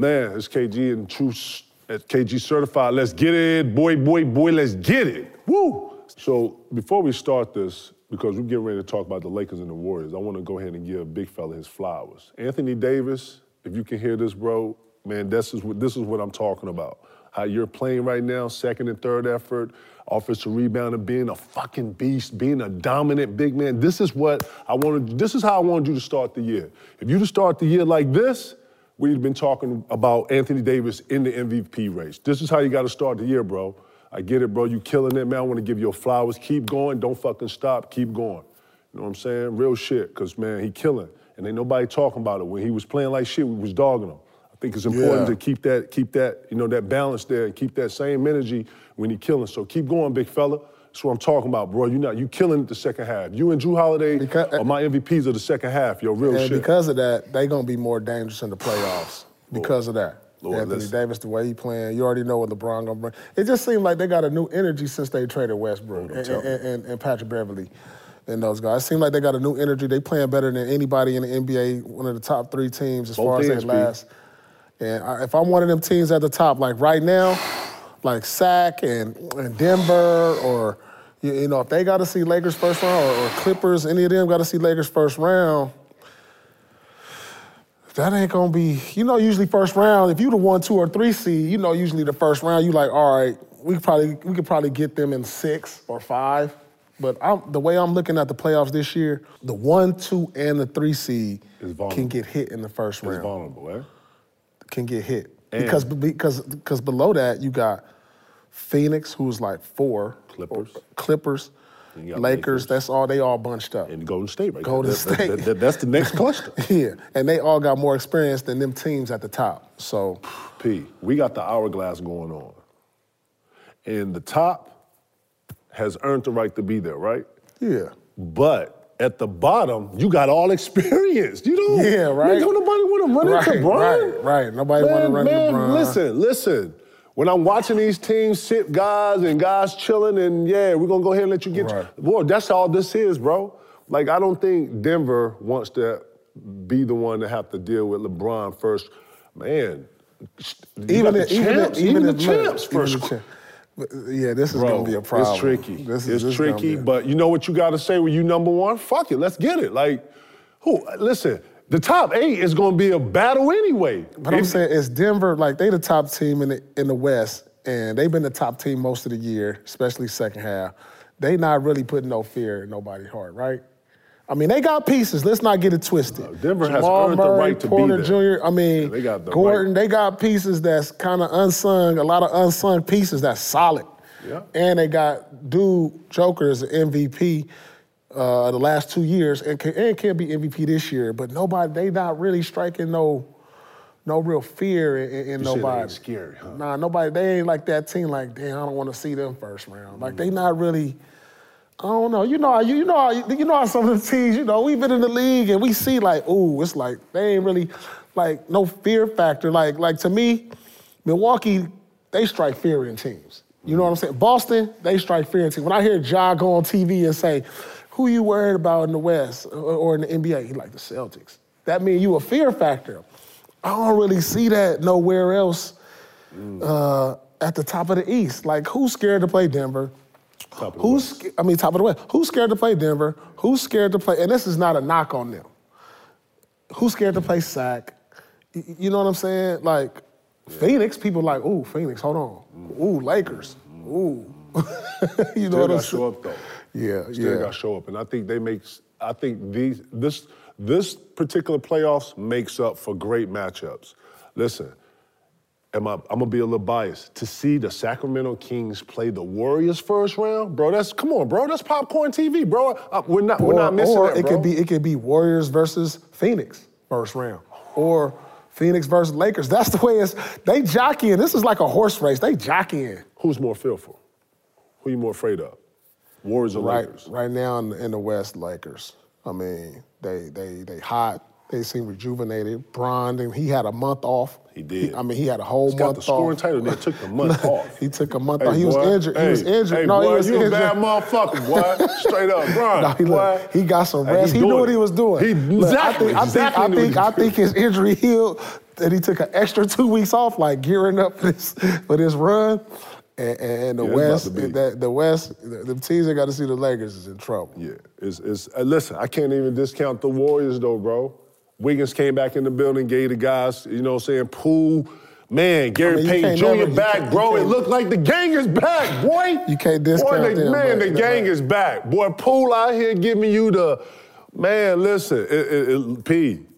Man, it's KG and Truth. It's KG certified. Let's get it, boy, boy, boy. Let's get it. Woo! So before we start this, because we're getting ready to talk about the Lakers and the Warriors, I want to go ahead and give Big Fella his flowers. Anthony Davis, if you can hear this, bro, man, this is what I'm talking about. How you're playing right now, second and third effort, offensive rebounder, being a fucking beast, being a dominant big man. This is how I wanted you to start the year. If you to start the year like this, we've been talking about Anthony Davis in the MVP race. This is how you got to start the year, bro. I get it, bro. You killing it, man. I want to give you your flowers. Keep going. Don't fucking stop. Keep going. You know what I'm saying? Real shit, because, man, he killing. And ain't nobody talking about it. When he was playing like shit, we was dogging him. I think it's important to keep that, you know, that balance there and keep that same energy when he killing. So keep going, big fella. That's what I'm talking about, bro. You killing it the second half. You and Jrue Holiday are my MVPs of the second half, yo, real shit. And because of that, they going to be more dangerous in the playoffs because of that. Lord, Anthony Davis, the way he playing, you already know what LeBron gonna bring. It just seemed like they got a new energy since they traded Westbrook and Patrick Beverley and those guys. It seemed like they got a new energy. They playing better than anybody in the NBA, one of the top three teams as far as they last. And if I'm one of them teams at the top, like right now, like SAC and Denver or, you know, if they got to see Lakers first round or Clippers, any of them got to see Lakers first round, that ain't gonna be, you know, usually first round, if you the 1, 2, or 3 seed, you know, usually the first round, you like, all right, we could probably get them in 6 or 5. But the way I'm looking at the playoffs this year, the 1, 2, and the 3 seed can get hit in the first round. It's vulnerable, eh? Can get hit. And because below that, you got Phoenix, who's like 4. Clippers. Lakers, that's all, they all bunched up. And Golden State right there. That's the next cluster. Yeah, and they all got more experience than them teams at the top, so. P, we got the hourglass going on. And the top has earned the right to be there, right? Yeah. But at the bottom, you got all experience, you know? Yeah, right. Don't nobody want to run into Bron. Right, nobody want to run into Bron. Listen. When I'm watching these teams sit guys and guys chilling and, yeah, we're going to go ahead and let you get you. Boy, that's all this is, bro. Like, I don't think Denver wants to be the one to have to deal with LeBron first. Man, even the champs first. Yeah, this is going to be a problem. It's tricky. It's tricky, but you know what you got to say when you number one? Fuck it, let's get it. Like, listen. The top 8 is going to be a battle anyway. But I'm saying it's Denver, like they the top team in the West, and they've been the top team most of the year, especially second half. They not really putting no fear in nobody's heart, right? I mean, they got pieces. Let's not get it twisted. Denver has earned the right to be there. Jamal Murray, Porter Jr., I mean, Gordon, they got pieces that's kind of unsung, a lot of unsung pieces that's solid. Yeah. And they got Joker is an MVP. The last 2 years, and can be MVP this year, but they not really striking no real fear in nobody. Ain't scary, huh? Nah, nobody, they ain't like that team, like, damn, I don't want to see them first round. Like, they not really, I don't know. You know how some of the teams, you know, we've been in the league and we see like, ooh, it's like, they ain't really, like, no fear factor. Like to me, Milwaukee, they strike fear in teams. You know what I'm saying? Boston, they strike fear in teams. When I hear Ja go on TV and say, who you worried about in the West or in the NBA? He like the Celtics. That mean you a fear factor. I don't really see that nowhere else at the top of the East. Like, who's scared to play Denver? Top of the West. Who's scared to play Denver? Who's scared to play? And this is not a knock on them. Who's scared to play SAC? You know what I'm saying? Like, Phoenix, people like, ooh, Phoenix, hold on. Ooh, Lakers. Ooh. You know what I'm saying? Show up, though. Yeah. Got to show up, and I think this particular playoffs makes up for great matchups. Listen, I'm gonna be a little biased to see the Sacramento Kings play the Warriors first round, bro. That's popcorn TV, bro. We're not missing that, bro. It could be Warriors versus Phoenix first round, or Phoenix versus Lakers. That's the way it's. They jockeying. This is like a horse race. They jockeying. Who's more fearful? Who you more afraid of? Warriors or Lakers? Right now in the West, Lakers. I mean, they hot. They seem rejuvenated. Bron, he had a month off. He did. He had a whole month off. Got the scoring title. They took a month off. He took a month off. He was injured. He was injured. Hey, no, boy, he was injured. You a bad motherfucker, boy. Straight up, Bron. He got some rest. He knew what he was doing. He exactly. I think his injury healed. that he took an extra 2 weeks off, like gearing up for this run. And the West, the teams that got to see the Lakers is in trouble. Yeah, listen, I can't even discount the Warriors though, bro. Wiggins came back in the building, gave the guys, you know what I'm saying, Poole. Man, Gary Payton Jr. back, bro. It looked like the gang is back, boy. You can't discount them. Man, the gang is back. Boy, Poole out here giving you the, man, listen,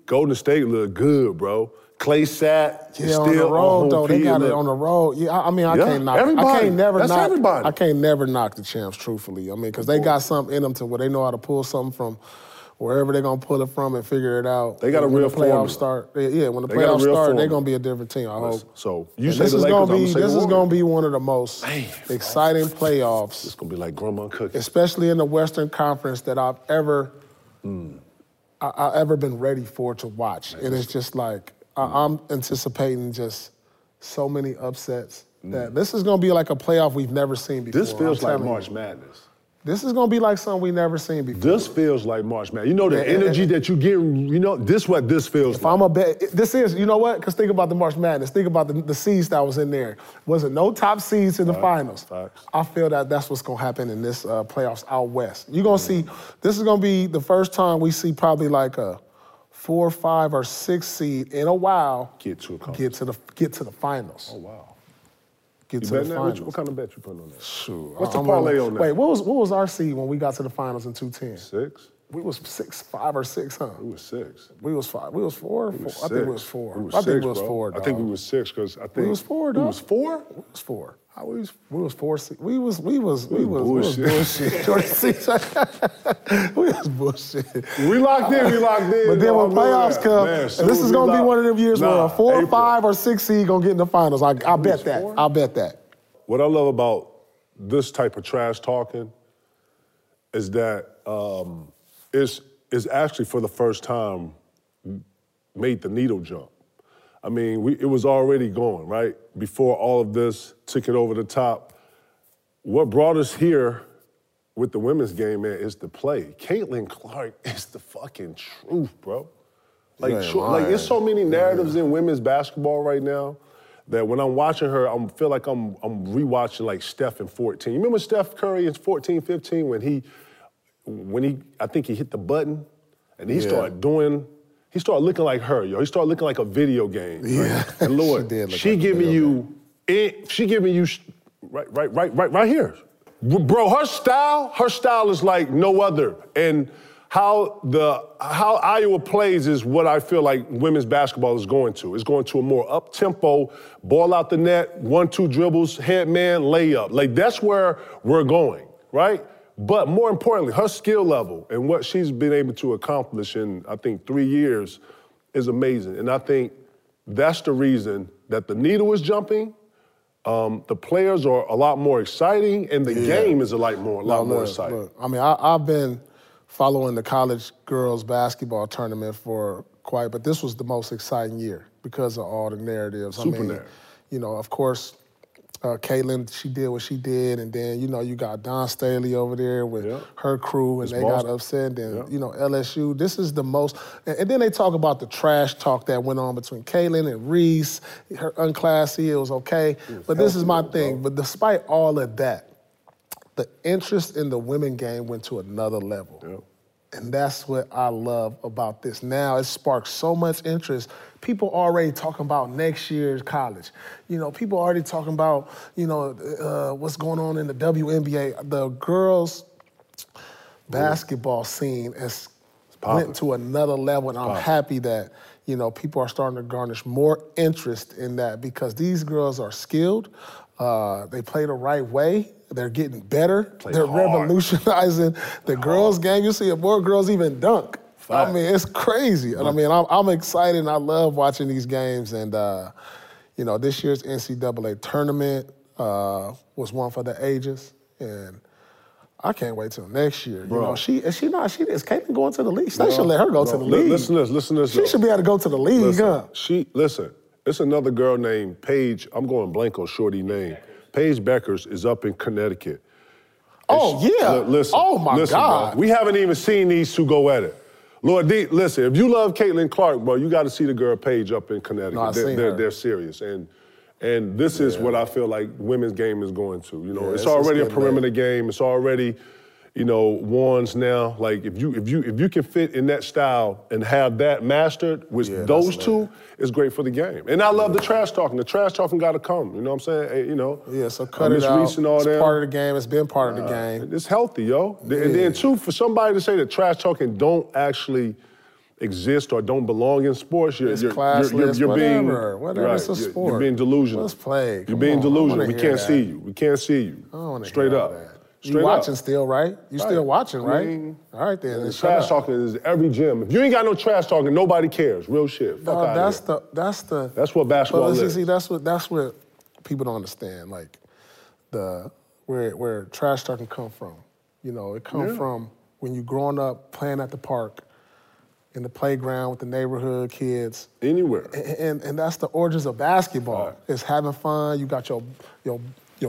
Golden State look good, bro. Clay sat, yeah, still on the road, though. They got it on the road. Yeah, I can't knock. Everybody. I can't never knock the champs, truthfully. I mean, because they got something in them to where they know how to pull something from wherever they're gonna pull it from and figure it out. They got a real playoff start. Yeah, when the playoffs start, they're gonna be a different team. I hope. So you say the Lakers, this is gonna be one of the most exciting playoffs. It's gonna be like grandma cooking, especially in the Western Conference that I've ever, been ready for to watch, and it's just like. I'm anticipating just so many upsets that this is going to be like a playoff we've never seen before. This feels like March Madness. This is going to be like something we've never seen before. This feels like March Madness. You know the energy that you get, you know, this what this feels like. You know what? Because think about the March Madness. Think about the seeds that was in there. Wasn't no top seeds in the finals. Facts. I feel that's what's going to happen in this playoffs out West. You're going to see, this is going to be the first time we see probably like a 4, 5, or 6 seed in a while get to the finals. Oh wow! Get to the finals. What kind of bet you put on that? Sure. What's the parlay on that? Wait, what was our seed when we got to the finals in 2010? 6. We was 5 or 6, huh? We was 6. We was 5. We was 4. I think we was 4. I think we was 4. Dog. I think we was 6 because I think we was 4. Dog. We was 4. We was 4. We was 4. We was bullshit. We was bullshit. We locked in. But then when playoffs come, this is going to be one of them years where a 4, 5, or 6 seed going to get in the finals. I bet that. I bet that. What I love about this type of trash talking is that it's actually for the first time made the needle jump. I mean, it was already going, right? Before all of this took it over the top. What brought us here with the women's game, man, is the play. Caitlin Clark is the fucking truth, bro. Like there's so many narratives in women's basketball right now that when I'm watching her, I feel like I'm rewatching like Steph in 14. You remember Steph Curry in 14, 15 when he I think he hit the button and he started doing. He started looking like her, yo. He started looking like a video game. Right? Yeah, and Lord, she giving you right here, bro. Her style is like no other. And how Iowa plays is what I feel like women's basketball is going to. It's going to a more up tempo, ball out the net, 1-2 dribbles, head man, layup. Like that's where we're going, right? But more importantly, her skill level and what she's been able to accomplish in, I think, 3 years is amazing. And I think that's the reason that the needle is jumping. The players are a lot more exciting, and the game is a lot more exciting. Look, I mean, I've been following the college girls basketball tournament for quite, but this was the most exciting year because of all the narratives. You know, of course, Caitlin, she did what she did, and then, you know, you got Don Staley over there with her crew, and they got upset, and then, you know, LSU. This is the most... And then they talk about the trash talk that went on between Caitlin and Reese, her unclassy, it was okay. But this is my thing. But despite all of that, the interest in the women game went to another level. And that's what I love about this. Now it sparks so much interest. People already talking about next year's college. You know, people already talking about, you know, what's going on in the WNBA. The girls' basketball scene has went to another level, and I'm happy that, you know, people are starting to garnish more interest in that because these girls are skilled. They play the right way. They're getting better. They're revolutionizing the girls' game. You see more girls even dunk. Five. I mean, it's crazy. And I mean, I'm excited, and I love watching these games. And, you know, this year's NCAA tournament was one for the ages. And I can't wait till next year. Bro. You know, is Caitlin going to the league? They should let her go to the league. Listen to this. She should be able to go to the league, huh? It's another girl named Paige. I'm going blank on shorty name. Paige Bueckers is up in Connecticut. Oh, yeah. Listen. Oh, my God. Bro, we haven't even seen these two go at it. Lord D, listen, if you love Caitlin Clark, bro, you got to see the girl Paige up in Connecticut. No, they're serious. And this is what I feel like women's game is going to. You know, it's already a perimeter game. It's already, you know, wands now. Like if you can fit in that style and have that mastered with those two, it's great for the game. And I love the trash talking. The trash talking got to come. You know what I'm saying? You know. Yeah. So cut it out. It's part of the game. It's been part of the game. It's healthy, yo. Yeah. And then too, for somebody to say that trash talking don't actually exist or don't belong in sports, you're classless, you're being whatever. Right, it's a sport. You're being delusional. Let's play. You're being delusional. We can't see you. We can't see you. I don't want to hear all that. Straight you watching up. Still, right? You right. still watching, right? I mean, all right, then. The trash talking is every gym. If you ain't got no trash talking, nobody cares. Real shit. Fuck out of here. That's what basketball is. See, that's what people don't understand. Like where trash talking come from. You know, it come from when you growing up playing at the park, in the playground with the neighborhood kids. Anywhere. And that's the origins of basketball. Right. It's having fun. You got your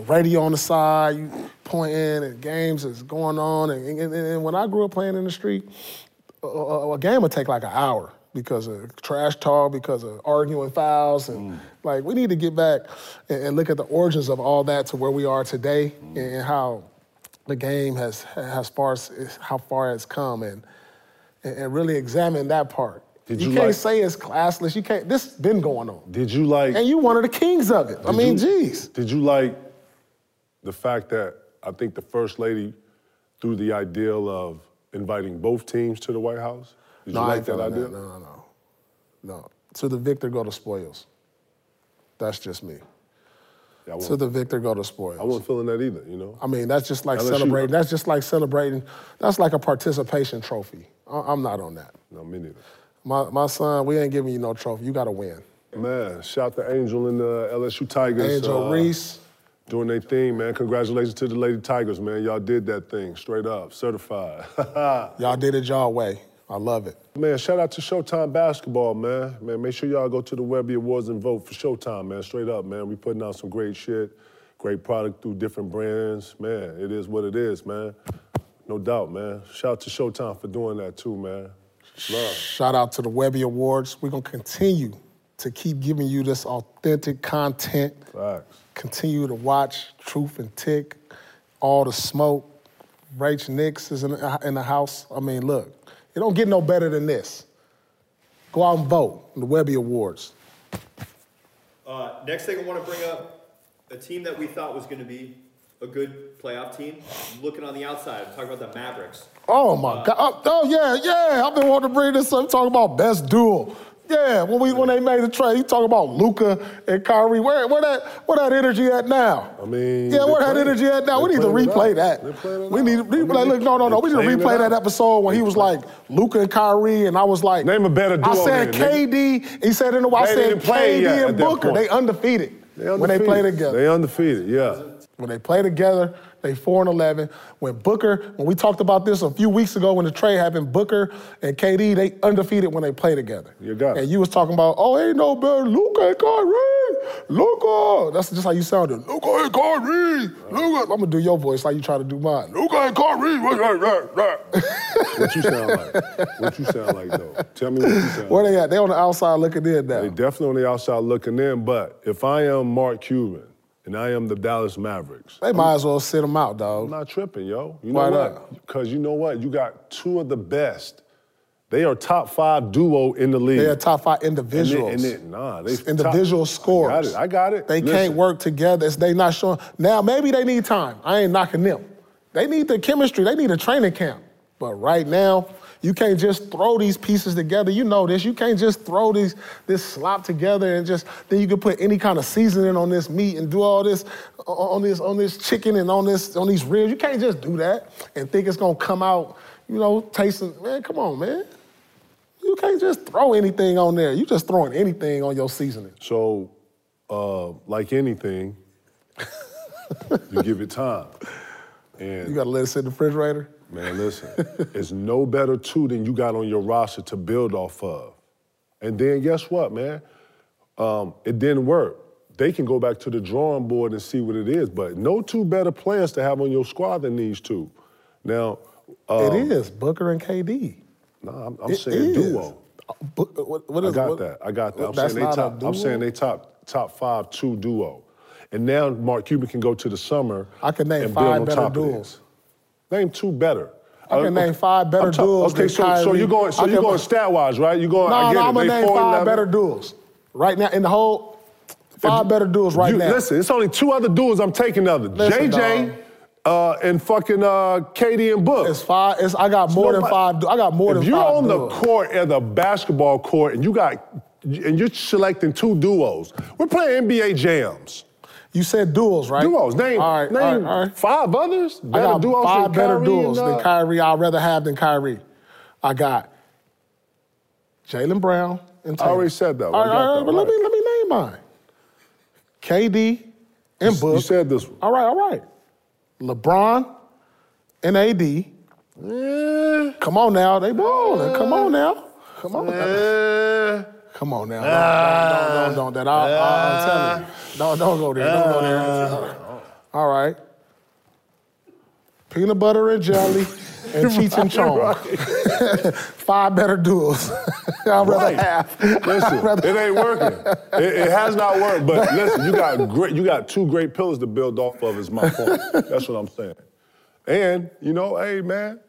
radio on the side, you pointing, and games is going on. And when I grew up playing in the street, a game would take like an hour because of trash talk, because of arguing fouls. And like, we need to get back and look at the origins of all that to where we are today and how the game has come and really examine that part. You can't say it's classless. You can't, this has been going on. Did you like? And you one of the kings of it. I mean, geez. Did you like the fact that I think the First Lady threw the ideal of inviting both teams to the White House? Did you like that idea? No. To the victor go the spoils. That's just me. Yeah, to the victor go the spoils. I wasn't feeling that either, you know? I mean, that's just like celebrating. That's just like celebrating. That's like a participation trophy. I'm not on that. No, me neither. My son, we ain't giving you no trophy. You got to win. Man, shout to Angel and the LSU Tigers. Angel Reese. Doing their thing, man. Congratulations to the Lady Tigers, man. Y'all did that thing, straight up, certified. Y'all did it y'all way. I love it. Man, shout out to Showtime Basketball, man. Man, make sure y'all go to the Webby Awards and vote for Showtime, man. Straight up, man. We putting out some great shit, great product through different brands. Man, it is what it is, man. No doubt, man. Shout out to Showtime for doing that too, man. Love. Shout out to the Webby Awards. We're going to continue to keep giving you this authentic content. Facts. Continue to watch Truth and Tick, All the Smoke. Rach Nix is in the house. I mean, look, it don't get no better than this. Go out and vote in the Webby Awards. Next thing I want to bring up, a team that we thought was going to be a good playoff team. Looking on the outside, I'm talking about the Mavericks. Oh, my God. Oh, yeah. I've been wanting to bring this up. Talking about best duel. Yeah, when they made the trade, you talking about Luka and Kyrie. Where that energy at now? I mean, yeah, where that energy at now? We need to replay that. We need to replay that episode when he was like Luka and Kyrie, and I was like, name a better duo. I said KD. He said KD and Booker. They undefeated when they play together. They undefeated. Yeah. When they play together, they 4-11. When we talked about this a few weeks ago when the trade happened, Booker and KD, they undefeated when they play together. You got it. And you was talking about, ain't no better Luka and Kyrie. Luka. That's just how you sounded. Luka and Kyrie. Luka. I'm going to do your voice like you try to do mine. Luka and Kyrie. What you sound like, though. Tell me what you sound like. Where they at? They on the outside looking in now. They definitely on the outside looking in, but if I am Mark Cuban, and I am the Dallas Mavericks. They might as well sit them out, dog. I'm not tripping, yo. Why not? Because you know what? You got two of the best. They are top 5 duo in the league. They are top 5 individuals. They individual scorers. I got it. They can't work together. They not showing. Now, maybe they need time. I ain't knocking them. They need the chemistry. They need a training camp. But right now, you can't just throw these pieces together. You know this. You can't just throw this slop together and just then you can put any kind of seasoning on this meat and do all this on this chicken and on these ribs. You can't just do that and think it's gonna come out, you know, tasting. Man, come on, man. You can't just throw anything on there. You just throwing anything on your seasoning. So, like anything, you give it time, and you gotta let it sit in the refrigerator. Man, listen, it's no better two than you got on your roster to build off of. And then guess what, man? It didn't work. They can go back to the drawing board and see what it is, but no two better players to have on your squad than these two. Now, it is Booker and KD. No, I'm saying duo. I got that. I'm saying they top five, two duo. And now Mark Cuban can go to the summer. I can name five better duos. Name two better. I can name five better duos. Okay, so you're going stat-wise, right? You're going, I get it. No, I'm going to name five better duos. Right now, in the whole, five better duos right now. Listen, it's only two other duos I'm taking other. JJ and fucking KD and Book. It's five. I got more than five. I got more than five. If you're on the court at the basketball court and you're selecting two duos, we're playing NBA jams. You said duos, right? Duos. Name five others. I got five better duos than Kyrie. I'd rather have than Kyrie. I got Jaylen Brown and Taylor. I already said that. All right, but let me name mine. KD and Book. You said this one. All right. LeBron and AD. Yeah. Come on now, they balling. Come on now. Don't. I'm telling you. Don't go there. All right. Peanut butter and jelly and Cheech and Chong. Right. Five better duos. I'd rather have. Listen, it ain't working. It has not worked. But listen, you got two great pillars to build off of. Is my point. That's what I'm saying. And you know, hey man,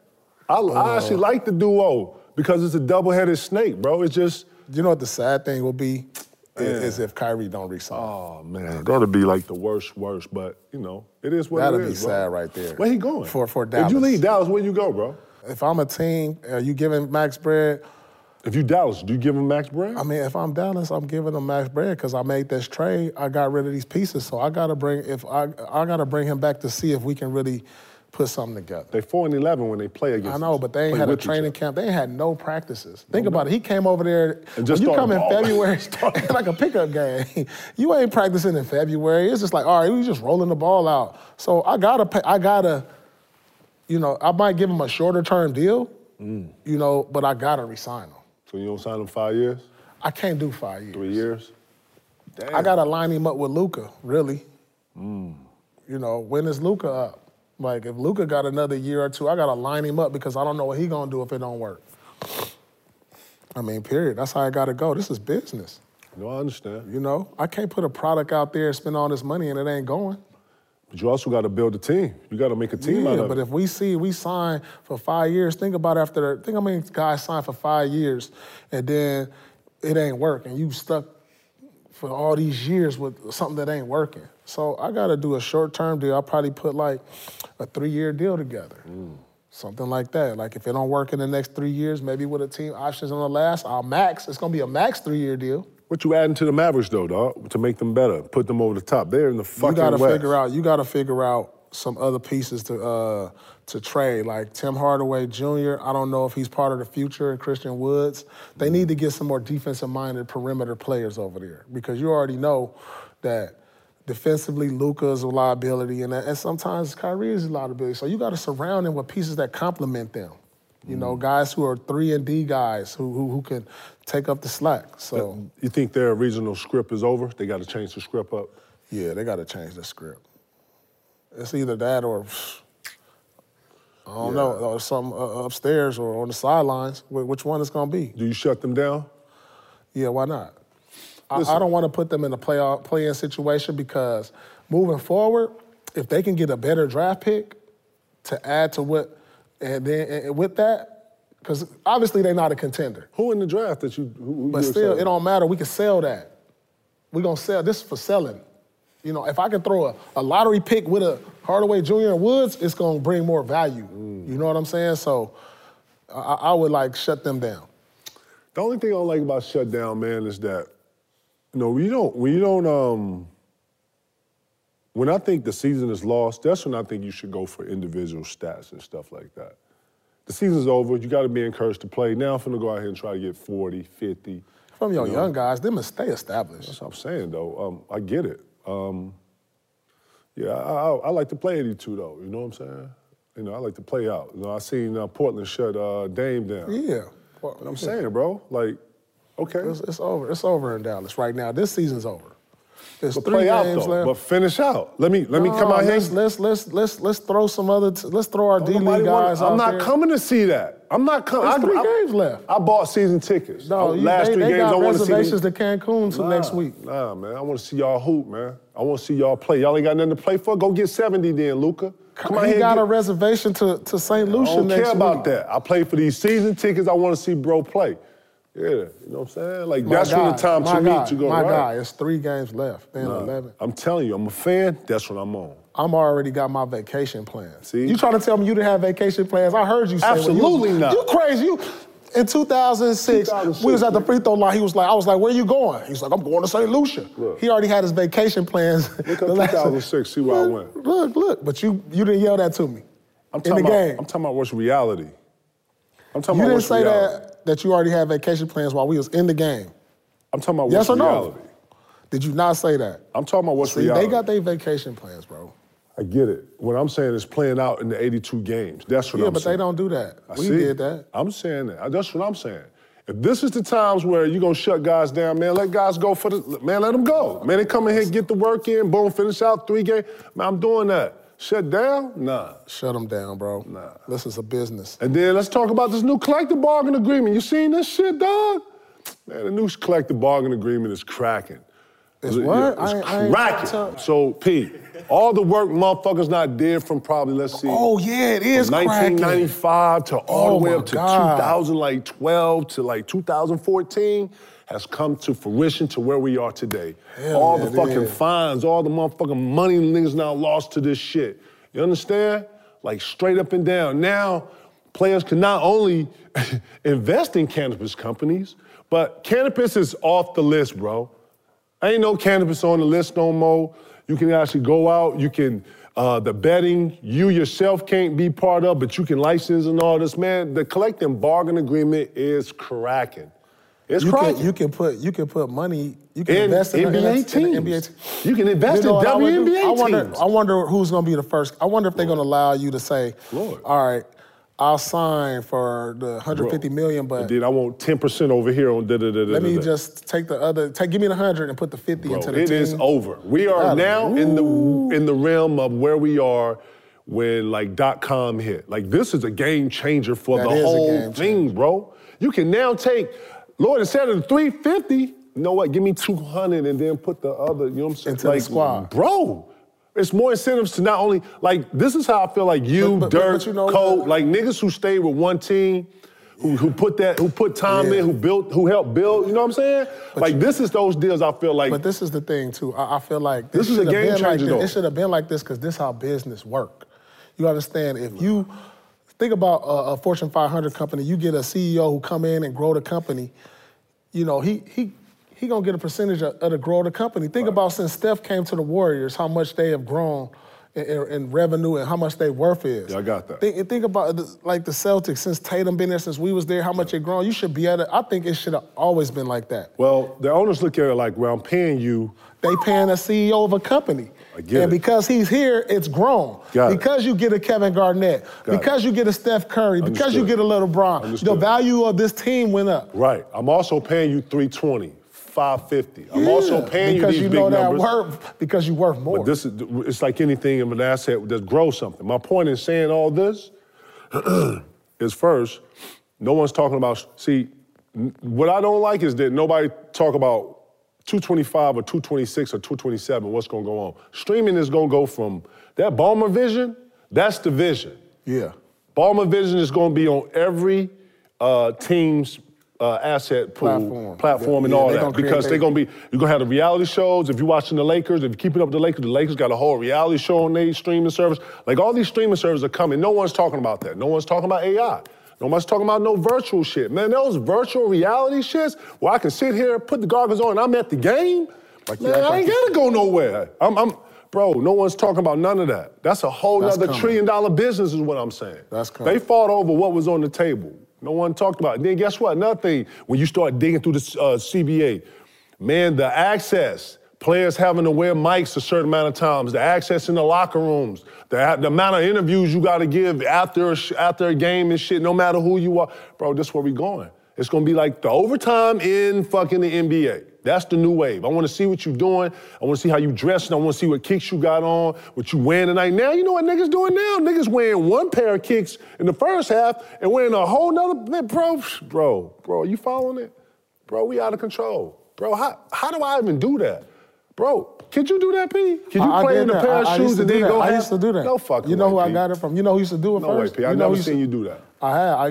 I actually like the duo because it's a double-headed snake, bro. It's just, you know what the sad thing will be. Yeah. Is if Kyrie don't resign. Oh, man. That'll be like the worst, but, you know, it is what it is. That'll be sad right there. Where he going? For Dallas. If you leave Dallas, where you go, bro? If I'm a team, are you giving Max Bread? If you Dallas, do you give him Max Bread? I mean, if I'm Dallas, I'm giving him Max Bread because I made this trade. I got rid of these pieces, so I gotta bring him back to see if we can really put something together. They 4-11 when they play against. I know, but they ain't had a training camp. They ain't had no practices. Think about it. He came over there. And just you come in February, like a pickup game. You ain't practicing in February. It's just like, all right, we just rolling the ball out. So I gotta, you know, I might give him a shorter term deal, you know, but I gotta resign him. So you don't sign him 5 years? I can't do 5 years. 3 years? Damn. I gotta line him up with Luka, really. You know, when is Luka up? Like, if Luka got another year or two, I got to line him up because I don't know what he going to do if it don't work. I mean, period. That's how I got to go. This is business. No, I understand. You know, I can't put a product out there and spend all this money and it ain't going. But you also got to build a team. You got to make a team out of it. Yeah, but if we sign for 5 years, think about after, think how many guys sign for 5 years and then it ain't working. And you stuck for all these years with something that ain't working. So I got to do a short-term deal. I'll probably put like a 3-year deal together, something like that. Like if it don't work in the next 3 years, maybe with a team options on the last, I'll max. It's going to be a max 3-year deal. What you adding to the Mavericks, though, dog, to make them better, put them over the top? They're in the fucking West. You got to figure out some other pieces to trade, like Tim Hardaway Jr. I don't know if he's part of the future, and Christian Woods. They need to get some more defensive-minded perimeter players over there because you already know that defensively, Luka's a liability, and sometimes Kyrie is a liability. So you got to surround him with pieces that complement them. You know, guys who are 3-and-D guys who can take up the slack. So you think their original script is over? They got to change the script up? Yeah, they got to change the script. It's either that or I don't know, or something upstairs or on the sidelines. Which one it's going to be? Do you shut them down? Yeah, why not? Listen, I don't want to put them in a play-in situation because moving forward, if they can get a better draft pick to add to what, and with that, because obviously they're not a contender. Who in the draft that you? But still, it don't matter. We can sell that. We're gonna sell. This is for selling. You know, if I can throw a lottery pick with a Hardaway Jr. and Woods, it's gonna bring more value. You know what I'm saying? So I would like shut them down. The only thing I don't like about shut down, man, is that. No, we don't. When I think the season is lost, that's when I think you should go for individual stats and stuff like that. The season's over. You got to be encouraged to play. Now I'm finna go out here and try to get 40, 50. From your young guys, them must stay established. That's what I'm saying, though. I get it. I like to play 82, though. You know what I'm saying? You know, I like to play out. You know, I seen Portland shut Dame down. Yeah. But I'm saying, bro, like, okay. It's over. It's over in Dallas right now. This season's over. There's but 3 games left. But finish out. Let me come out here. Let's throw some other. Let's throw our D-League guys out there. I'm not coming to see that. I'm not coming. There's three games left. I bought season tickets. No, last three games, I want to see. They got reservations to Cancun for next week. Nah, man. I want to see y'all hoop, man. I want to see y'all play. Y'all ain't got nothing to play for? Go get 70 then, Luka. Come on, he got a reservation to St. Lucia next week. I don't care about that. I play for these season tickets. I want to see bro play. Yeah, you know what I'm saying? Like, that's when the time to me to go, right? My guy, it's 3 games left, then 11. I'm telling you, I'm a fan. That's what I'm on. I'm already got my vacation plans. See? You trying to tell me you didn't have vacation plans? I heard you say absolutely not. You crazy. You, in 2006, we was at the free throw line. He was like, I was like, where you going? He's like, I'm going to St. Lucia. Look, he already had his vacation plans. Look up 2006, see where I went. Look. But you didn't yell that to me in the game. I'm talking about what's reality. I'm talking about what's reality. You didn't say that you already had vacation plans while we was in the game. I'm talking about what's reality. No? Did you not say that? I'm talking about what's reality. They got their vacation plans, bro. I get it. What I'm saying is playing out in the 82 games. That's what I'm saying. Yeah, but they don't do that. We did that. I'm saying that. That's what I'm saying. If this is the times where you're going to shut guys down, man, let guys go for the... Man, let them go. Man, they come in here, get the work in, boom, finish out 3 games. Man, I'm doing that. Shut down? Nah. Shut them down, bro. Nah. This is a business. And then let's talk about this new collective bargaining agreement. You seen this shit, dog? Man, the new collective bargaining agreement is cracking. It's what? It's cracking. So, P, all the work motherfuckers not did from probably, let's see. Oh, yeah, it is cracking. 1995 to all the way up to 2012 to like 2014 has come to fruition to where we are today. All the fucking fines, all the motherfucking money niggas now lost to this shit. You understand? Like straight up and down. Now, players can not only invest in cannabis companies, but cannabis is off the list, bro. Ain't no cannabis on the list no more. You can actually go out. You can, the betting, you yourself can't be part of, but you can license and all this, man. The collective bargaining agreement is cracking. It's cracking. You can put money, you can invest in NBA teams. You can invest in WNBA teams. I wonder who's going to be the first. I wonder if they're going to allow you to say, all right, I'll sign for the $150 million, but dude, I want 10% over here on da-da-da-da-da. Let me just take the other, give me the 100 and put the 50 into the team. It is over. We are now in the realm of where we are when like .com hit. Like this is a game changer for the whole thing, bro. You can now take, Lord, instead of the 350, you know what? Give me 200 and then put the other, you know what I'm saying? Into the squad. Bro. It's more incentives to not only, like, this is how I feel like you, Dirk, you know, Cole, like niggas who stayed with one team, who put time in, who helped build, you know what I'm saying? Like, this is those deals I feel like. But this is the thing, too. I feel like this is a game changer, though. It should have been like this because this is how business work. You understand? If you think about a Fortune 500 company, you get a CEO who come in and grow the company, you know, he gonna get a percentage of the growth of the company. Think about since Steph came to the Warriors, how much they have grown in revenue and how much their worth is. Yeah, I got that. Think about like the Celtics, since Tatum been there, since we was there, how much it grown. You should be at it. I think it should have always been like that. Well, the owners look at it like, well, I'm paying you. They paying a CEO of a company. I get it. Because he's here, it's grown. Got it. Because you get a Kevin Garnett, you get a Steph Curry, because you get a LeBron, the value of this team went up. Right. I'm also paying you $320. $550. I'm also paying you these big numbers. Because you worth more. But this is, it's like anything in an asset that grows something. My point in saying all this is first, no one's talking about, see, what I don't like is that nobody talk about 225 or 226 or 227, what's going to go on. Streaming is going to go from that Balmer vision, that's the vision. Yeah. Balmer vision is going to be on every team's asset pool, platform and all that. Because they're going to be, you're going to have the reality shows. If you're watching the Lakers, if you're keeping up with the Lakers got a whole reality show on their streaming service. Like all these streaming services are coming. No one's talking about that. No one's talking about AI. No one's talking about no virtual shit. Man, those virtual reality shits where I can sit here, put the goggles on, and I'm at the game. Like, man, I ain't got to go nowhere. Bro, no one's talking about none of that. That's a whole other $1 trillion business is what I'm saying. That's coming. They fought over what was on the table. No one talked about it. Then guess what? Another thing, when you start digging through the CBA, man, the access, players having to wear mics a certain amount of times, the access in the locker rooms, the amount of interviews you got to give after a game and shit, no matter who you are. Bro, this is where we going. It's going to be like the overtime in fucking the NBA. That's the new wave. I want to see what you're doing. I want to see how you dressing. I want to see what kicks you got on, what you wearing tonight. Now, you know what niggas doing now? Niggas wearing one pair of kicks in the first half and wearing a whole nother, bro, you following it? Bro, we out of control. Bro, how do I even do that? Bro, could you do that, P? Could you play in a pair of shoes and then go half? I used to do that. No fucking way, you know who I got it from? You know who used to do it first? No way, P. I never seen you do that.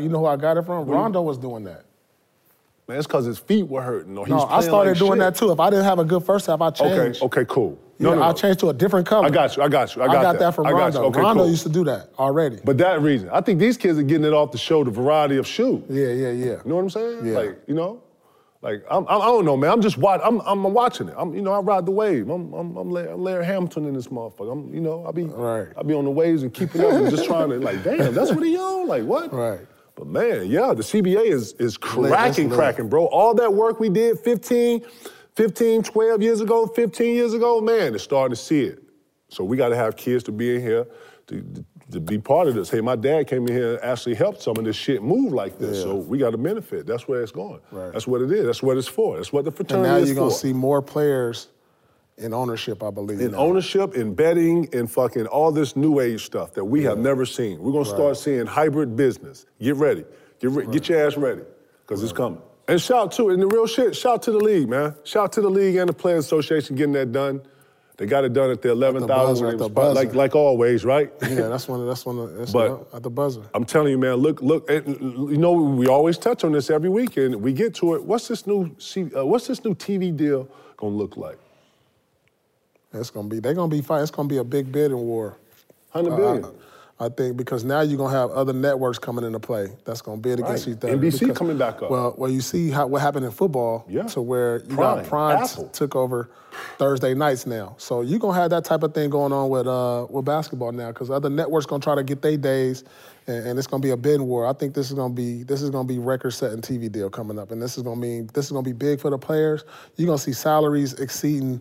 You know who I got it from? Rondo was doing that. Man, it's because his feet were hurting. Or he was playing like shit. No, I started doing that too. If I didn't have a good first half, I changed. Okay, cool. No, I changed to a different color. I got you. I got that from Rondo. Rondo used to do that already. But that reason, I think these kids are getting it off the show, the variety of shoes. Yeah. You know what I'm saying? Yeah. Like, you know? Like, I don't know, man. I'm just watching. I'm watching it. You know, I ride the wave. I'm Larry Hamilton in this motherfucker. You know, I be on the waves and keeping up and just trying to, like, damn, that's what he on? Like, what? Right. But, man, yeah, the CBA is cracking, bro. All that work we did 15 years ago, man, it's starting to see it. So we got to have kids to be in here to be part of this. Hey, my dad came in here and actually helped some of this shit move like this, so we got to benefit. That's where it's going. Right. That's what it is. That's what it's for. That's what the fraternity is for. And now you're going to see more players in ownership, I believe. In ownership, in betting, in fucking all this new age stuff that we have never seen. We're going to start seeing hybrid business. Get ready. Get your ass ready, because it's coming. And shout to the league, man. Shout to the league and the Players Association getting that done. They got it done at the 11,000, like always, right? Yeah, that's at the buzzer. I'm telling you, man. Look. You know, we always touch on this every weekend. We get to it. What's this new TV deal gonna look like? They're gonna be fighting. It's gonna be a big bidding war. 100 billion. I think, because now you're gonna have other networks coming into play. That's gonna bid against each other. NBC coming back up. Well, you see what happened in football. Yeah. To where you got Prime took over Thursday nights now. So you're gonna have that type of thing going on with basketball now, because other networks gonna try to get their days, and it's gonna be a bidding war. I think this is gonna be record-setting TV deal coming up, and this is gonna be big for the players. You're gonna see salaries exceeding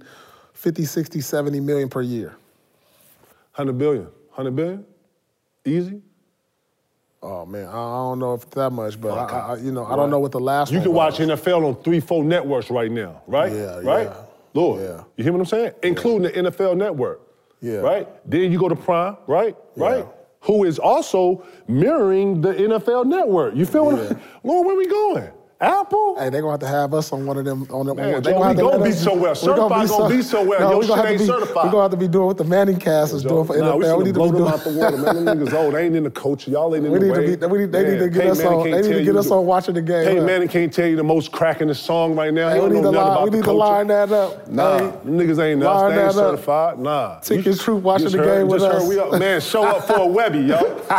50, 60, 70 million per year. 100 billion. 100 billion? Easy? Oh, man, I don't know if that much, but I don't know what the last one was. You can watch NFL on 3-4 networks right now, right? Yeah, right? Yeah. Lord, you hear what I'm saying? Yeah. Including the NFL network, right? Then you go to Prime, right? Yeah. Right? Who is also mirroring the NFL network. You feel what I'm... Lord, where we going? Apple? Hey, they're going to have us on one of them. We're going to be so well. Certified going to be so well. Your shit ain't certified. We're going to have to be doing what the Manning cast is doing for NFL. We need to blow them out the water, man. Them niggas old. They ain't in the coach. Y'all ain't in the way. They need to get us on. They need to get us on watching the game. Peyton Manning can't tell you the most cracking song right now. He don't know nothing about the culture. We need to line that up. Nah, them niggas ain't us. They ain't certified. Nah. Ticket Troop watching the game with us. Man, show up for a Webby, yo.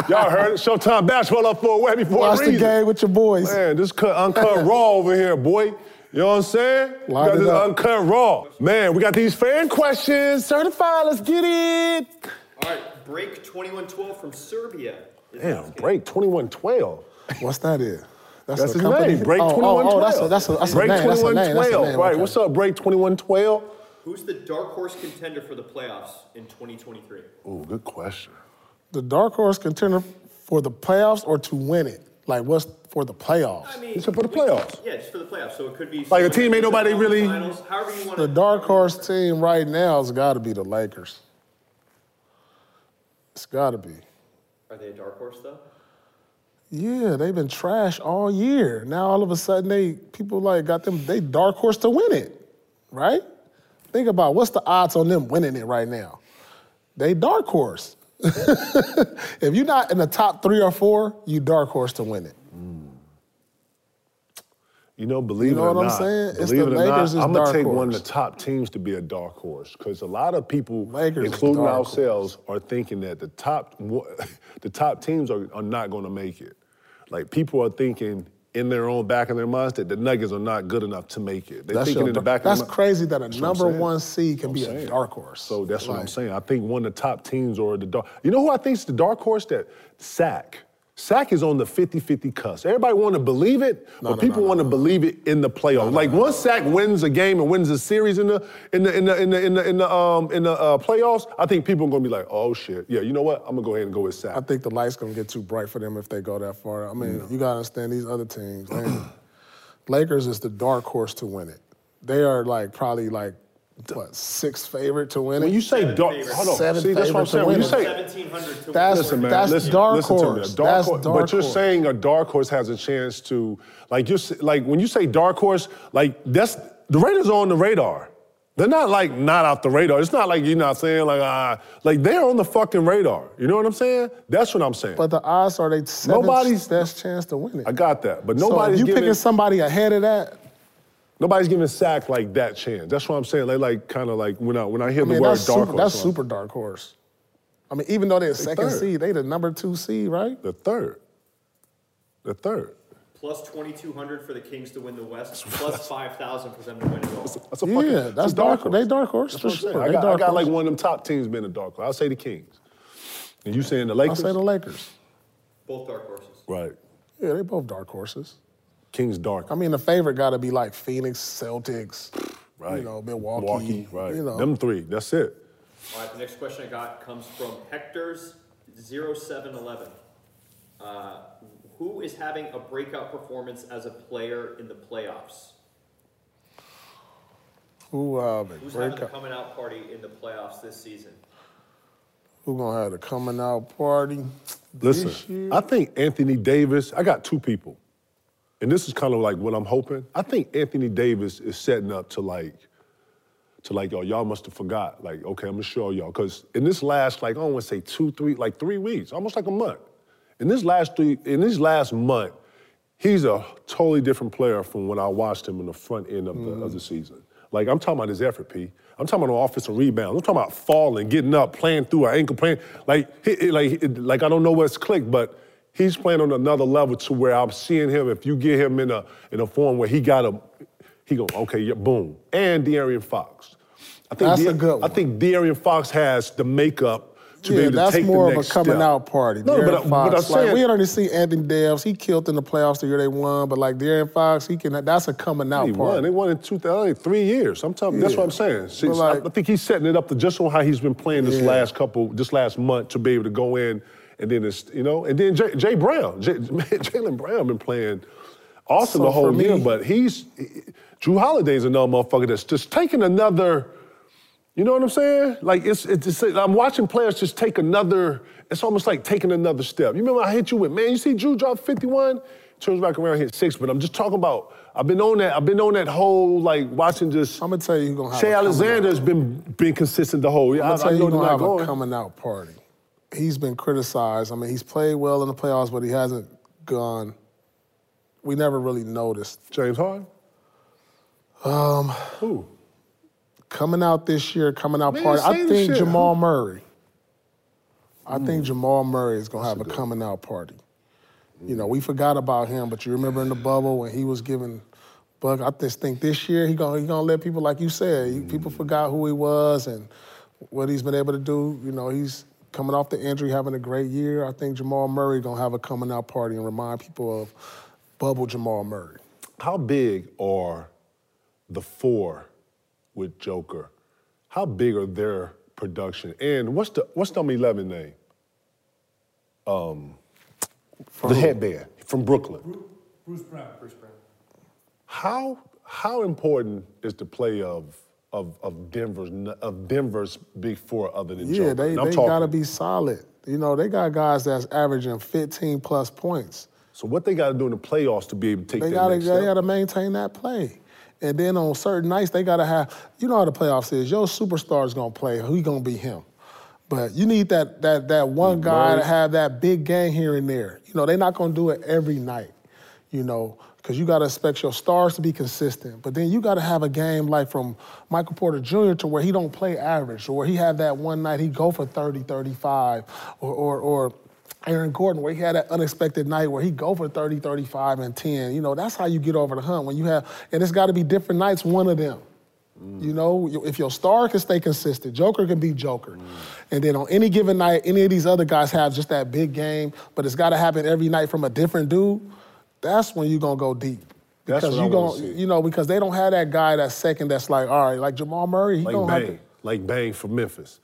Y'all heard it. Showtime Basketball up for a Webby for a reason. Watch the game with your boys. Man, this uncut Raw over here, boy. You know what I'm saying? We got this Uncut Raw. Man, we got these fan questions. Certified, let's get it. All right, break 2112 from Serbia. Damn, break 2112. What's that is? That's his company name, Break 2112. That's Break 2112, right. Okay. What's up, Break 2112? Who's the dark horse contender for the playoffs in 2023? Ooh, good question. The dark horse contender for the playoffs or to win it? Like, what's for the playoffs? I mean, it's for the playoffs. Yeah, it's for the playoffs. So it could be... Like a team ain't nobody really... Finals, however you want. The dark horse team right now has got to be the Lakers. It's got to be. Are they a dark horse, though? Yeah, they've been trash all year. Now, all of a sudden, they dark horse to win it, right? Think about what's the odds on them winning it right now. They dark horse. If you're not in the top 3 or 4, you dark horse to win it. Mm. You know, believe it or not, I'm going to take one of the top teams to be a dark horse, because a lot of people, including ourselves, are thinking that the top teams are not going to make it. Like, people are thinking in their own back of their minds that the Nuggets are not good enough to make it. They're thinking in the back of their minds. That's crazy that a number one seed can be a dark horse. So that's what I'm saying. I think one of the top teams or the dark... You know who I think is the dark horse? That Sac. Sac is on the 50-50 cusp. Everybody want to believe it, but people want to believe it in the playoffs. Like, once Sac wins a game and wins a series in the playoffs, I think people are going to be like, "Oh shit, yeah, you know what? I'm gonna go ahead and go with Sac." I think the light's gonna get too bright for them if they go that far. I mean, you gotta understand these other teams. Lakers is the dark horse to win it. They are like probably like what, sixth favorite to win it? When you say dark, hold on. Seven, see, that's what I'm saying. When you say 1,700 to win, listen, man, that's dark horse. That's dark horse. But you're saying a dark horse has a chance to, like, you're like when you say dark horse, like that's the Raiders are on the radar. They're not like not off the radar. It's not like you're not saying like they're on the fucking radar. You know what I'm saying? That's what I'm saying. But the odds are they nobody's best chance to win it. I got that, but nobody's. So if you picking somebody ahead of that. Nobody's giving Sack like that chance. That's what I'm saying. They like kind of like when I hear the word dark horse. That's super dark horse. I mean, even though they're second seed, they the number 2 seed, right? The third. Plus 2,200 for the Kings to win the West. Plus 5,000 for them to win it all. That's a fucking that's a dark horse. They dark horse. That's what I'm saying. I got like one of them top teams being a dark horse. I'll say the Kings. And you saying the Lakers? I'll say the Lakers. Both dark horses. Right. Yeah, they both dark horses. Kings dark. I mean, the favorite got to be like Phoenix, Celtics, right? You know, Milwaukee, right? You know. Them three. That's it. All right. The next question I got comes from Hector's 0711. Who is having a breakout performance as a player in the playoffs? Who's having a coming out party in the playoffs this season? Who's gonna have a coming out party? Listen, this year? I think Anthony Davis. I got 2 people. And this is kind of like what I'm hoping. I think Anthony Davis is setting up to like, oh, y'all must have forgot. Like, okay, I'm gonna show y'all. Because in this last, like, I don't want to say 3 weeks, almost like a month. In this last month, he's a totally different player from when I watched him in the front end of the season. Like, I'm talking about his effort, P. I'm talking about offensive rebounds. I'm talking about falling, getting up, playing through an ankle, playing. Like I don't know what's clicked, but he's playing on another level to where I'm seeing him. If you get him in a form where boom. And De'aaron Fox, I think that's a good one. I think De'aaron Fox has the makeup to be able to take the next step. Yeah, that's more of a coming out party. No, but I'm saying, like, we already see Anthony Davis. He killed in the playoffs the year they won, but like De'aaron Fox, that's a coming out party. They won in 3 years. I'm telling you, that's what I'm saying. See, I think he's setting it up to just on how he's been playing this last month to be able to go in. And then Jaylen Brown been playing awesome the whole year, but Jrue Holiday's another motherfucker that's just taking another, you know what I'm saying? Like it's I'm watching players just take another, it's almost like taking another step. You remember I hit you with, man, you see Jrue drop 51, turns back around, hit 6, but I'm just talking about, I've been on that whole, like, watching just. I'm gonna tell you, Shai Alexander's been consistent the whole year. I'm gonna tell you, gonna have a coming out party. He's been criticized. I mean, he's played well in the playoffs, but he hasn't gone. We never really noticed. James Harden? Who? Coming out this year, coming out party. I think Jamal Murray. I think Jamal Murray is going to have a coming out party. You know, we forgot about him, but you remember in the bubble when he was giving Buck. I just think this year he gonna let people, like you said, people forgot who he was and what he's been able to do. You know, he's coming off the injury, having a great year. I think Jamal Murray going to have a coming-out party and remind people of bubble Jamal Murray. How big are the 4 with Joker? How big are their production? And what's the number 11 name? The headband from Brooklyn. Bruce Brown. How important is the play of Denver's big 4 other than Joker? Yeah, they got to be solid. You know, they got guys that's averaging 15-plus points. So what they got to do in the playoffs to be able to take that next step? They got to maintain that play. And then on certain nights, they got to have, you know how the playoffs is. Your superstar's going to play. Who's going to be him? But you need that one guy to have that big game here and there. You know, they're not going to do it every night, you know, because you got to expect your stars to be consistent. But then you got to have a game like from Michael Porter Jr. to where he don't play average or where he had that one night he go for 30, 35, or Aaron Gordon where he had that unexpected night where he go for 30, 35, and 10. You know, that's how you get over the hump when you have – and it's got to be different nights, one of them. You know, if your star can stay consistent, Joker can be Joker. And then on any given night, any of these other guys have just that big game, but it's got to happen every night from a different dude. That's when you're going to go deep. Because you're going to, you know, because they don't have that guy that's second that's like, all right, like Jamal Murray, he like going to have to. Like Bane from Memphis.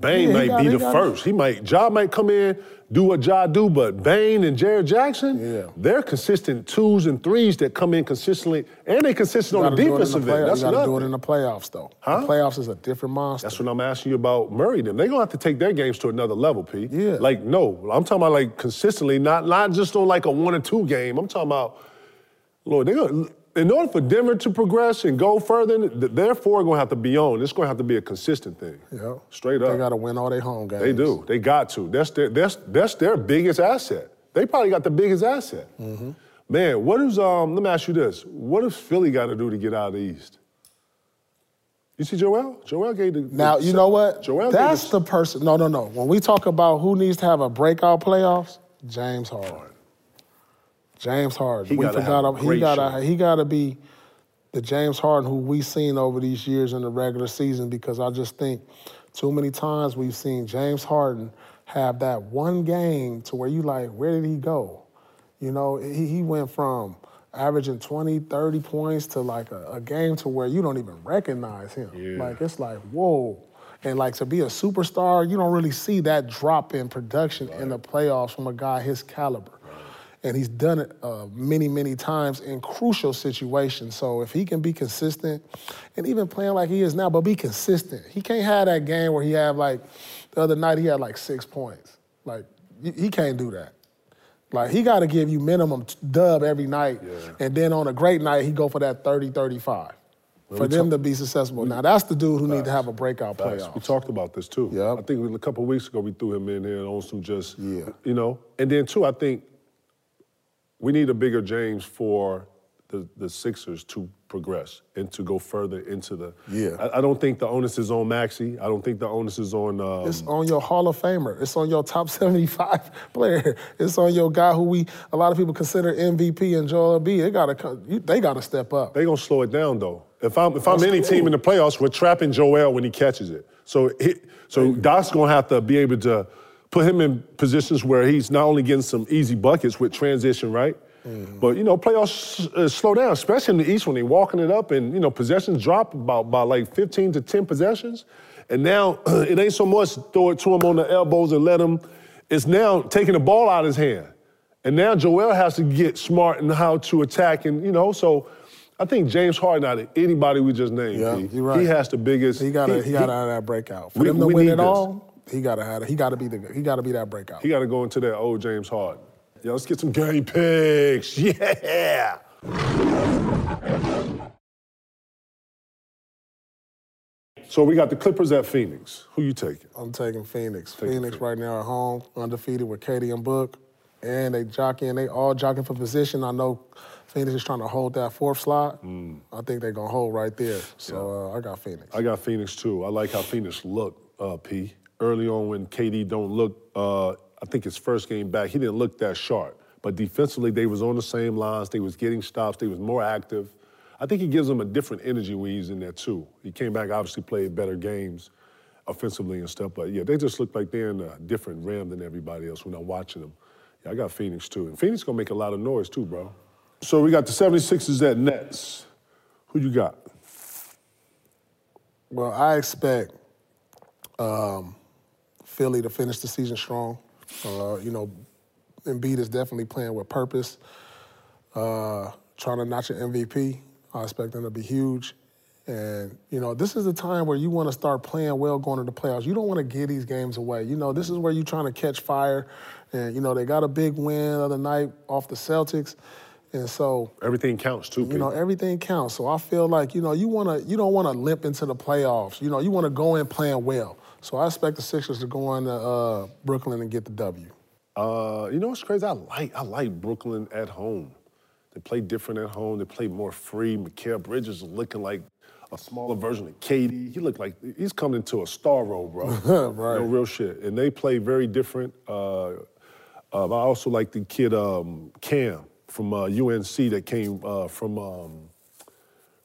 Bane might be the first. He might, Ja might come in, do what Ja do, but Bane and Jared Jackson, they're consistent twos and threes that come in consistently, and they're consistent on the defensive end. That's another. You got to do it in the playoffs, though. Huh? The playoffs is a different monster. That's what I'm asking you about Murray. Them, they're going to have to take their games to another level, P. Yeah. Like, no, I'm talking about like consistently, not just on like a 1 or 2 game. I'm talking about, Lord, they're going to. In order for Denver to progress and go further, their four are going to have to be on. It's going to have to be a consistent thing. Yeah. Straight up. They got to win all their home games. They do. They got to. That's their biggest asset. They probably got the biggest asset. Mm-hmm. Man, what is, let me ask you this. What does Philly got to do to get out of the East? You see Joel? Joel gave the... Now, you know what? Joel that's gave the person... No. When we talk about who needs to have a breakout playoffs, James Harden. James Harden. He got to be the James Harden who we've seen over these years in the regular season, because I just think too many times we've seen James Harden have that one game to where you like, where did he go? You know, he went from averaging 20, 30 points to like a game to where you don't even recognize him. Yeah. Like, it's like, whoa. And like, to be a superstar, you don't really see that drop in production in the playoffs from a guy his caliber. And he's done it many, many times in crucial situations. So if he can be consistent, and even playing like he is now, but be consistent. He can't have that game where he had like, the other night he had like 6 points. Like, he can't do that. Like, he got to give you minimum dub every night. Yeah. And then on a great night, he go for that 30, 35. For them to be successful. Now, that's the dude who need to have a breakout playoff. We talked about this, too. Yep. I think a couple of weeks ago, we threw him in here on some just, you know. And then, too, I think, we need a bigger James for the Sixers to progress and to go further into the... Yeah. I don't think the onus is on Maxey. I don't think the onus is on... it's on your Hall of Famer. It's on your top 75 player. It's on your guy who a lot of people consider MVP and Joel B. They gotta step up. They gonna slow it down, though. If I'm any team in the playoffs, we're trapping Joel when he catches it. So Doc's gonna have to be able to... put him in positions where he's not only getting some easy buckets with transition, right? Mm-hmm. But, you know, playoffs slow down, especially in the East when they're walking it up and, you know, possessions drop by like 15 to 10 possessions. And now it ain't so much throw it to him on the elbows and let him. It's now taking the ball out of his hand. And now Joel has to get smart in how to attack and, you know, so... I think James Harden, out of anybody we just named, you're right. He has the biggest... He got out of that breakout. For him to win it all... He gotta be that breakout. He gotta go into that old James Harden. Yeah, let's get some game picks. Yeah. So we got the Clippers at Phoenix. Who you taking? I'm taking Phoenix. Phoenix right now at home, undefeated with KD and Book, and they all jockeying for position. I know Phoenix is trying to hold that fourth slot. Mm. I think they're gonna hold right there. So I got Phoenix. I got Phoenix too. I like how Phoenix looked, P. Early on when KD don't look, I think his first game back, he didn't look that sharp. But defensively, they was on the same lines. They was getting stops. They was more active. I think he gives them a different energy when he's in there, too. He came back, obviously played better games offensively and stuff. But, yeah, they just look like they're in a different realm than everybody else when I'm watching them. Yeah, I got Phoenix, too. And Phoenix going to make a lot of noise, too, bro. So we got the 76ers at Nets. Who you got? Well, I expect... Philly to finish the season strong. You know, Embiid is definitely playing with purpose. Trying to notch an MVP. I expect them to be huge. And, you know, this is the time where you want to start playing well going into the playoffs. You don't want to give these games away. You know, this is where you're trying to catch fire. And, you know, they got a big win the other night off the Celtics. And so... everything counts, too, Pete. You know, everything counts. So I feel like, you know, you don't want to limp into the playoffs. You know, you want to go in playing well. So I expect the Sixers to go into Brooklyn and get the W. You know what's crazy? I like Brooklyn at home. They play different at home. They play more free. Mikal Bridges is looking like a smaller version of KD. He looked like he's coming into a star role, bro. Right. No real shit. And they play very different. I also like the kid Cam from UNC that came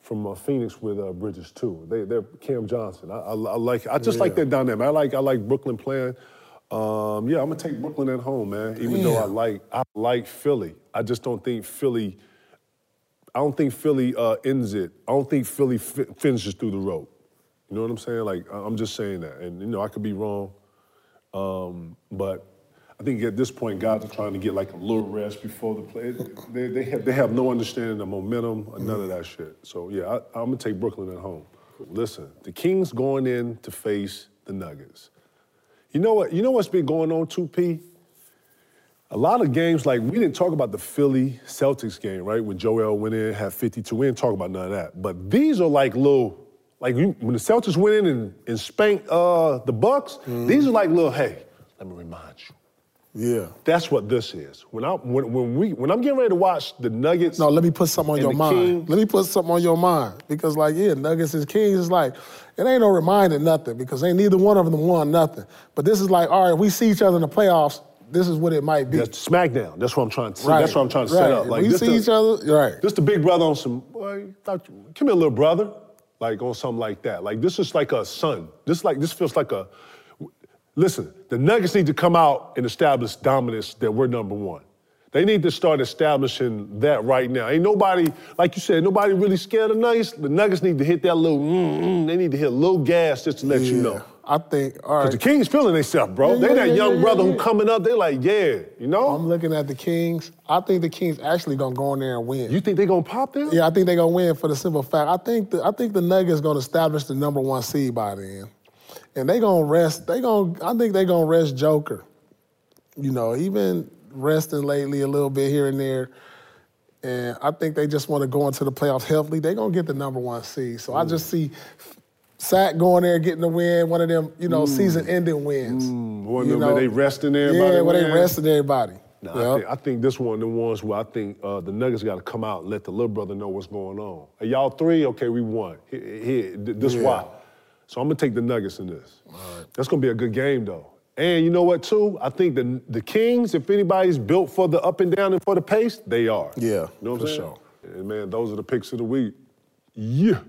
from Phoenix with Bridges too. They're Cam Johnson. I like that dynamic. I like Brooklyn playing. I'm gonna take Brooklyn at home, man. Even though I like Philly, I just don't think Philly. I don't think Philly ends it. I don't think Philly finishes through the road. You know what I'm saying? Like, I'm just saying that. And, you know, I could be wrong. But I think at this point, guys are trying to get, like, a little rest before the play. They have no understanding of momentum or none of that shit. So, yeah, I'm going to take Brooklyn at home. Listen, the Kings going in to face the Nuggets. You know what? You know what's been going on, 2P? A lot of games, like, we didn't talk about the Philly-Celtics game, right, when Joel went in, had 52. We didn't talk about none of that. But these are, like, little... Like, when the Celtics went in and spanked the Bucks, these are like little, hey, let me remind you. Yeah. That's what this is. When I'm getting ready to watch the Nuggets. No, let me put something on your mind. Kings. Let me put something on your mind. Because, like, yeah, Nuggets and Kings is like, it ain't no reminder nothing because ain't neither one of them won nothing. But this is like, all right, if we see each other in the playoffs, this is what it might be. That's SmackDown. That's what I'm trying to see. Right. That's what I'm trying to set up. Like, we see each other, right. This the big brother on some, boy, come here, little brother. Like, on something like that. Like, this is like a son. This feels like a... Listen, the Nuggets need to come out and establish dominance that we're number one. They need to start establishing that right now. Ain't nobody, like you said, nobody really scared of Nuggets. The Nuggets need to hit that little they need to hit a little gas just to let you know. I think, all right. Because the Kings feeling themselves, bro. They that young brother who coming up, they like, yeah, you know? I'm looking at the Kings. I think the Kings actually going to go in there and win. You think they going to pop them? Yeah, I think they going to win for the simple fact. I think the Nuggets going to establish the number one seed by then. And they going to rest. I think they going to rest Joker. You know, even resting lately a little bit here and there. And I think they just want to go into the playoffs healthily. They going to get the number one seed. So I just see... Sack going there, getting the win, one of them, you know, season-ending wins. One of them where they resting everybody. Yeah, where they resting everybody. Nah, yep. I think this one of the ones where I think the Nuggets got to come out and let the little brother know what's going on. Hey, y'all three? Okay, we won. This why. So I'm going to take the Nuggets in this. All right. That's going to be a good game, though. And you know what, too? I think the Kings, if anybody's built for the up and down and for the pace, they are. Yeah, you know what I'm saying? Sure. And, man, those are the picks of the week. Yeah.